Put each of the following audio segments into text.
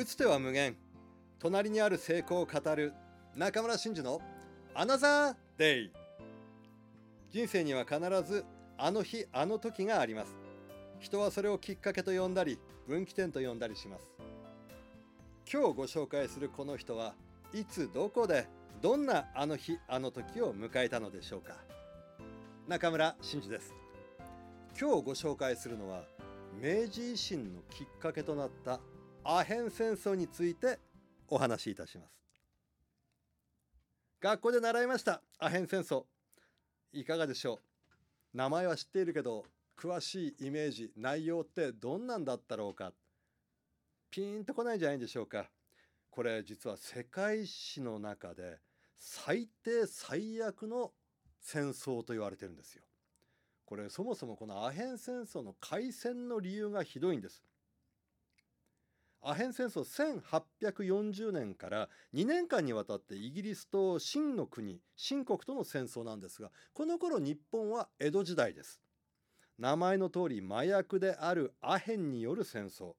打つ手は無限、隣にある成功を語る中村真嗣のアナザーデイ。人生には必ずあの日あの時があります。人はそれをきっかけと呼んだり分岐点と呼んだりします。今日ご紹介するこの人はいつどこでどんなあの日あの時を迎えたのでしょうか。中村真嗣です。今日ご紹介するのは明治維新のきっかけとなったアヘン戦争についてお話しいたします。学校で習いましたアヘン戦争、いかがでしょう。名前は知っているけど詳しいイメージ、内容ってどんなんだったろうか、ピーンとこないんじゃないんでしょうか。これ実は世界史の中で最低最悪の戦争と言われてるんですよ。これそもそもこのアヘン戦争の開戦の理由がひどいんです。アヘン戦争1840年から2年間にわたってイギリスと清国との戦争なんですが、この頃日本は江戸時代です。名前の通り麻薬であるアヘンによる戦争。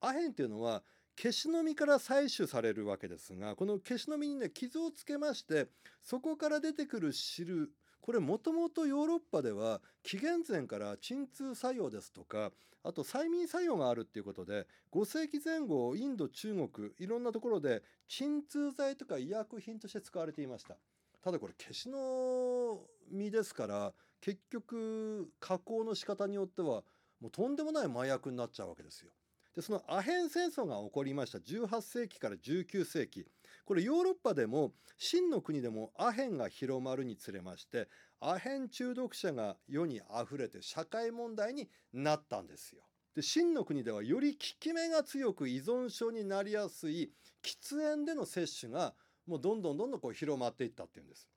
アヘンというのはケシの実から採取されるわけですが、このケシの実に傷をつけまして、そこから出てくる汁、これもともとヨーロッパでは紀元前から鎮痛作用ですとか、あと催眠作用があるということで、5世紀前後インド、中国、いろんなところで鎮痛剤とか医薬品として使われていました。ただこれケシの実ですから、結局加工の仕方によってはもうとんでもない麻薬になっちゃうわけですよ。でそのアヘン戦争が起こりました。18世紀から19世紀、これヨーロッパでも清の国でもアヘンが広まるにつれまして、アヘン中毒者が世にあふれて社会問題になったんですよ。で清の国ではより効き目が強く依存症になりやすい喫煙での摂取がもうどんどんこう広まっていったっていうんです。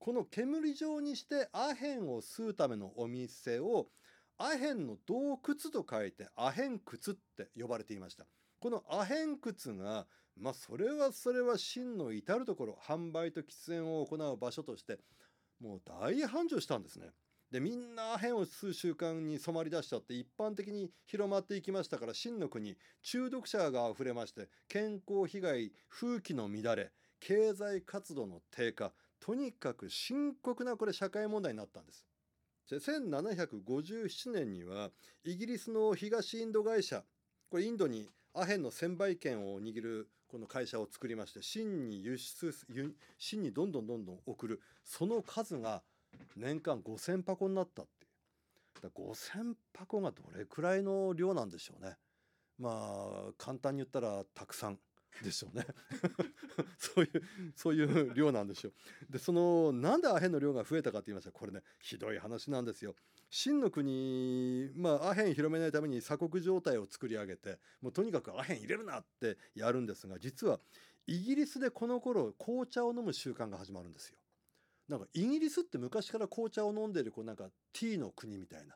この煙状にしてアヘンを吸うためのお店をアヘンの洞窟と書いてアヘン窟って呼ばれていました。このアヘン窟が、それは清の至るところ販売と喫煙を行う場所としてもう大繁盛したんですね。でみんなアヘンを吸う習慣に染まりだしちゃって、一般的に広まっていきましたから、清の国中毒者があふれまして、健康被害、風紀の乱れ、経済活動の低下、とにかく深刻なこれ社会問題になったんです。1757年にはイギリスの東インド会社、これインドにアヘンの専売権を握るこの会社を作りまして、清にどんどん送る、その数が年間5000箱になったっていう。だから5000箱がどれくらいの量なんでしょうね。簡単に言ったらたくさんでしょうねそういう量なんでしょう。でそのなんでアヘンの量が増えたかと言いましたら、これねひどい話なんですよ。清の国、アヘン広めないために鎖国状態を作り上げて、もうとにかくアヘン入れるなってやるんですが、実はイギリスでこの頃紅茶を飲む習慣が始まるんですよ。なんかイギリスって昔から紅茶を飲んでいるティーの国みたい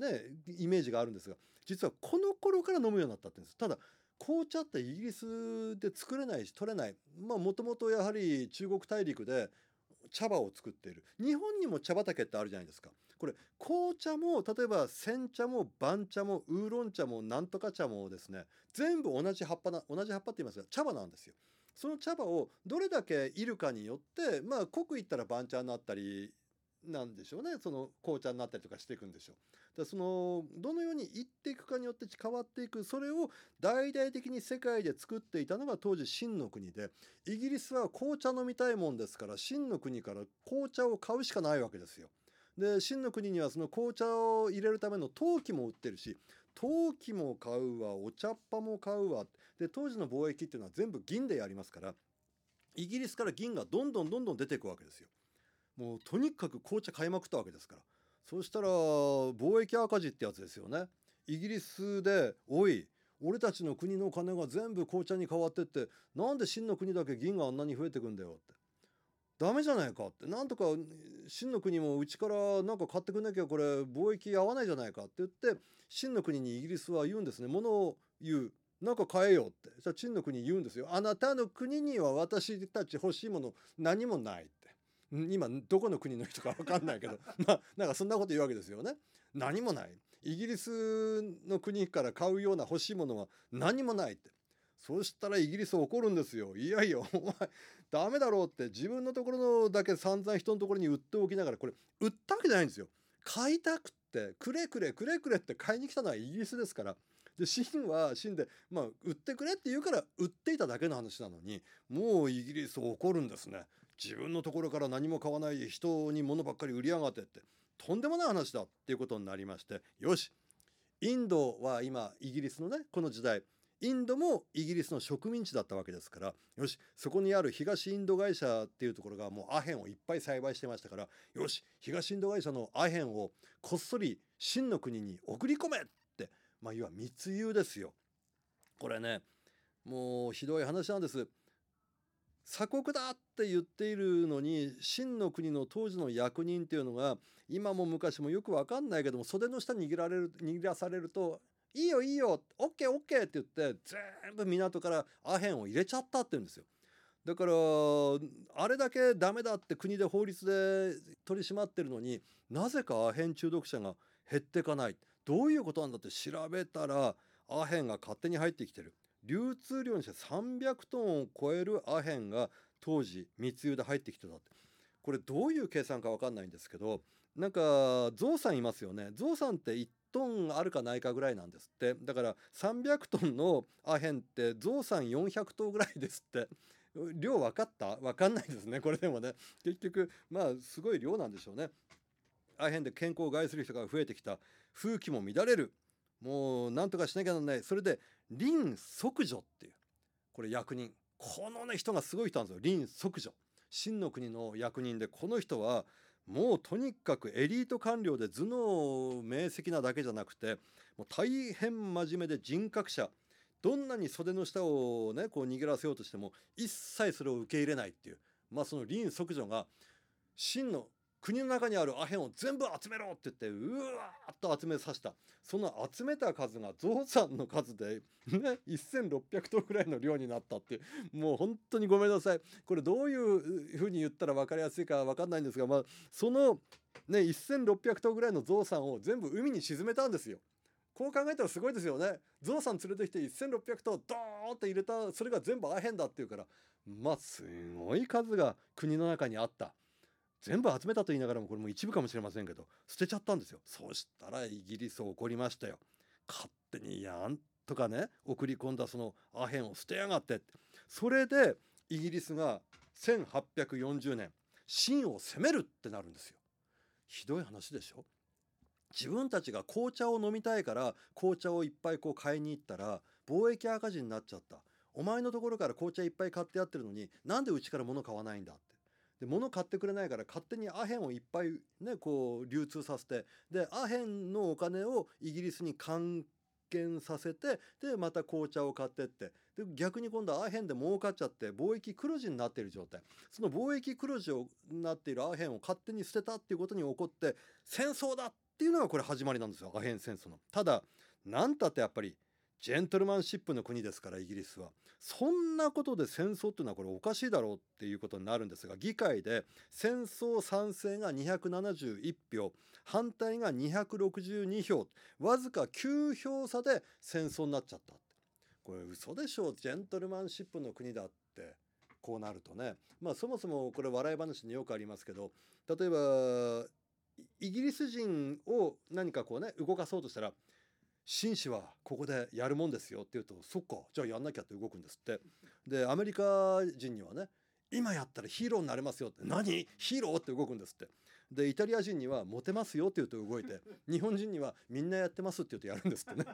なイメージがあるんですが、実はこの頃から飲むようになったってんです。ただ紅茶ってイギリスで作れないし取れない、もともとやはり中国大陸で茶葉を作っている。日本にも茶畑ってあるじゃないですか。これ紅茶も例えば煎茶も番茶もウーロン茶もなんとか茶もですね、全部同じ葉っぱって言いますが茶葉なんですよ。その茶葉をどれだけいるかによって濃くいったら番茶になったりなんでしょうね、その紅茶になったりとかしていくんでしょう。だそのどのようにいっていくかによって変わっていく。それを大々的に世界で作っていたのが当時清の国で、イギリスは紅茶飲みたいもんですから清の国から紅茶を買うしかないわけですよ。で清の国にはその紅茶を入れるための陶器も売ってるし、陶器も買うわ、お茶っ葉も買うわ。で当時の貿易っていうのは全部銀でやりますから、イギリスから銀がどんどん出ていくわけですよ。もうとにかく紅茶買いまくったわけですから、そうしたら貿易赤字ってやつですよね。イギリスでおい俺たちの国の金が全部紅茶に変わってって、なんで清の国だけ銀があんなに増えてくんだよって、ダメじゃないかって、なんとか清の国もうちからなんか買ってくんなきゃこれ貿易合わないじゃないかって言って、清の国にイギリスは言うんですね。物を言う、なんか買えよって。じゃあ清の国言うんですよ。あなたの国には私たち欲しいもの何もないって、今どこの国の人か分かんないけど、そんなこと言うわけですよね。何もない、イギリスの国から買うような欲しいものは何もないって。そうしたらイギリス怒るんですよ。いやいやお前ダメだろうって、自分のところのだけ散々人のところに売っておきながら、これ売ったわけじゃないんですよ。買いたくってくれくれくれくれって買いに来たのはイギリスですから。で秦は秦で、まあ、売ってくれって言うから売っていただけの話なのに、もうイギリス怒るんですね。自分のところから何も買わないで人に物ばっかり売りやがってって、とんでもない話だっていうことになりまして、よしインドは今イギリスのね、この時代インドもイギリスの植民地だったわけですから、よしそこにある東インド会社っていうところがもうアヘンをいっぱい栽培してましたから、よし東インド会社のアヘンをこっそり秦の国に送り込めって、まあいわば密輸ですよ。これねもうひどい話なんです。鎖国だって言っているのに、秦の国の当時の役人っていうのが今も昔もよく分かんないけども、袖の下に握らされると、いいよいいよオッケーオッケーって言って全部港からアヘンを入れちゃったって言うんですよ。だからあれだけダメだって国で法律で取り締まってるのに、なぜかアヘン中毒者が減ってかない。どういうことなんだって調べたら、アヘンが勝手に入ってきてる。流通量にして300トンを超えるアヘンが当時密輸で入ってきてたって。これどういう計算か分かんないんですけど、なんかゾウさんいますよね。ゾウさんって1トンあるかないかぐらいなんですって。だから300トンのアヘンってゾウさん400頭ぐらいですって。量分かった？分かんないですねこれでもね。結局まあすごい量なんでしょうね。アヘンで健康を害する人が増えてきた。風紀も乱れる。もう何とかしなきゃならない。それで林則女っていう、これ役人、このね人がすごい人なんですよ。林則女、秦の国の役人で、この人はもうとにかくエリート官僚で、頭脳明晰なだけじゃなくて、もう大変真面目で人格者。どんなに袖の下をねこう逃げらせようとしても一切それを受け入れないっていう、まあその林則女が秦の国の中にあるアヘンを全部集めろって言って、うわーっと集めさせた。その集めた数がゾウさんの数で、ね、1600頭くらいの量になったって。もう本当にごめんなさい、これどういうふうに言ったら分かりやすいか分かんないんですが、まあ、その、ね、1600頭くらいのゾウさんを全部海に沈めたんですよ。こう考えたらすごいですよね。ゾウさん連れてきて1600頭ドーンって入れた、それが全部アヘンだっていうから、まあすごい数が国の中にあった。全部集めたと言いながらも、これも一部かもしれませんけど捨てちゃったんですよ。そうしたらイギリス怒りましたよ。勝手にやんとかね送り込んだそのアヘンを捨てやがって。それでイギリスが1840年秦を攻めるってなるんですよ。ひどい話でしょ。自分たちが紅茶を飲みたいから紅茶をいっぱいこう買いに行ったら貿易赤字になっちゃった。お前のところから紅茶いっぱい買ってやってるのに、なんでうちから物買わないんだって。で物買ってくれないから勝手にアヘンをいっぱいねこう流通させて、でアヘンのお金をイギリスに還元させて、でまた紅茶を買ってって、で逆に今度アヘンで儲かっちゃって貿易黒字になっている状態。その貿易黒字になっているアヘンを勝手に捨てたっていうことに起こって、戦争だっていうのがこれ始まりなんですよ、アヘン戦争の。ただなんたってやっぱりジェントルマンシップの国ですから、イギリスはそんなことで戦争っていうのはこれおかしいだろうっていうことになるんですが、議会で戦争賛成が271票、反対が262票、わずか9票差で戦争になっちゃったって。これ嘘でしょ。ジェントルマンシップの国だってこうなるとね、まあそもそもこれ笑い話によくありますけど、例えばイギリス人を何かこうね動かそうとしたら、紳士はここでやるもんですよって言うと、そっかじゃあやんなきゃって動くんですって。でアメリカ人にはね、今やったらヒーローになれますよって、何ヒーローって動くんですって。でイタリア人にはモテますよって言うと動いて、日本人にはみんなやってますって言うとやるんですってね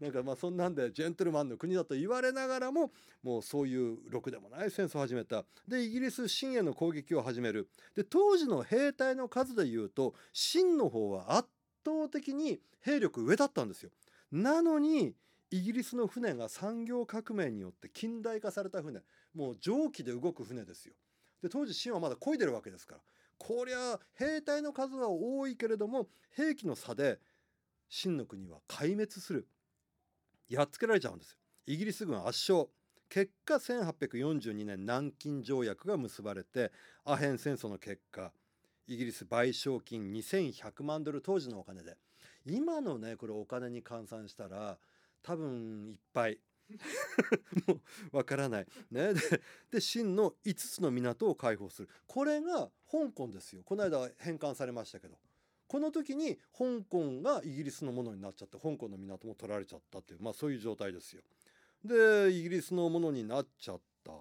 なんかまあそんなんでジェントルマンの国だと言われながらも、もうそういうろくでもない戦争を始めた。でイギリス秦への攻撃を始める。で当時の兵隊の数でいうと秦の方は圧倒的に兵力上だったんですよ。なのにイギリスの船が産業革命によって近代化された船、もう蒸気で動く船ですよ。で当時秦はまだ漕いでるわけですから、こりゃ兵隊の数は多いけれども兵器の差で秦の国は壊滅する、やっつけられちゃうんですよ。イギリス軍圧勝。結果1842年南京条約が結ばれて、アヘン戦争の結果イギリス賠償金2100万ドル当時のお金で、今のねこれお金に換算したら多分いっぱいもうわからないね。で真の5つの港を開放する、これが香港ですよ。この間返還されましたけど、この時に香港がイギリスのものになっちゃって、香港の港も取られちゃったっていう、まあそういう状態ですよ。でイギリスのものになっちゃった。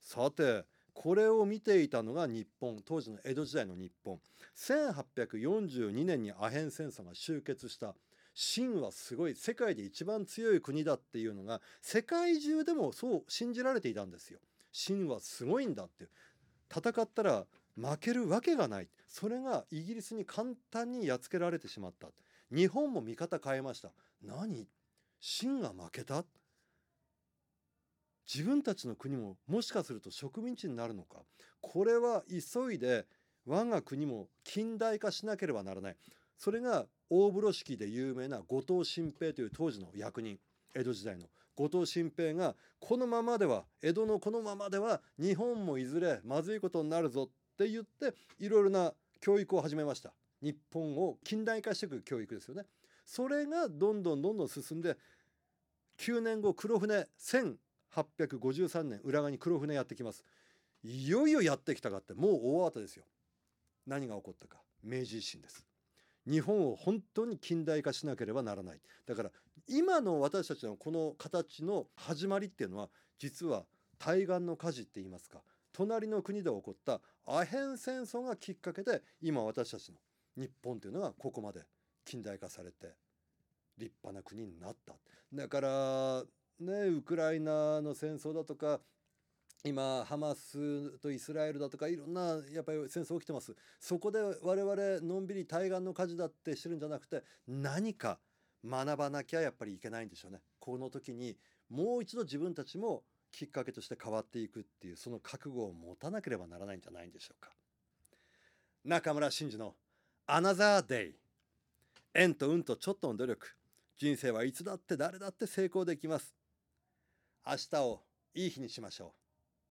さてこれを見ていたのが日本、当時の江戸時代の日本。1842年にアヘン戦争が終結した。清はすごい世界で一番強い国だっていうのが世界中でもそう信じられていたんですよ。清はすごいんだって、戦ったら負けるわけがない。それがイギリスに簡単にやっつけられてしまった。日本も見方変えました。何、清が負けた、自分たちの国ももしかすると植民地になるのか、これは急いで我が国も近代化しなければならない。それが大風呂敷で有名な後藤新平という当時の役人、江戸時代の後藤新平が、このままでは、江戸のこのままでは日本もいずれまずいことになるぞって言って、いろいろな教育を始めました。日本を近代化していく教育ですよね。それがどんどんどんどん進んで、9年後黒船、1853年浦賀に黒船やってきます。いよいよやってきたかって、もう大慌てですよ。何が起こったか、明治維新です。日本を本当に近代化しなければならない。だから今の私たちのこの形の始まりっていうのは、実は対岸の火事って言いますか、隣の国で起こったアヘン戦争がきっかけで、今私たちの日本というのがここまで近代化されて立派な国になった。だからね、ウクライナの戦争だとか、今ハマスとイスラエルだとか、いろんなやっぱり戦争起きてます。そこで我々のんびり対岸の火事だってしてるんじゃなくて、何か学ばなきゃやっぱりいけないんでしょうね。この時にもう一度自分たちもきっかけとして変わっていくっていう、その覚悟を持たなければならないんじゃないんでしょうか。中村真嗣のアナザーデイ。縁と運とちょっとの努力、人生はいつだって誰だって成功できます。明日をいい日にしましょう。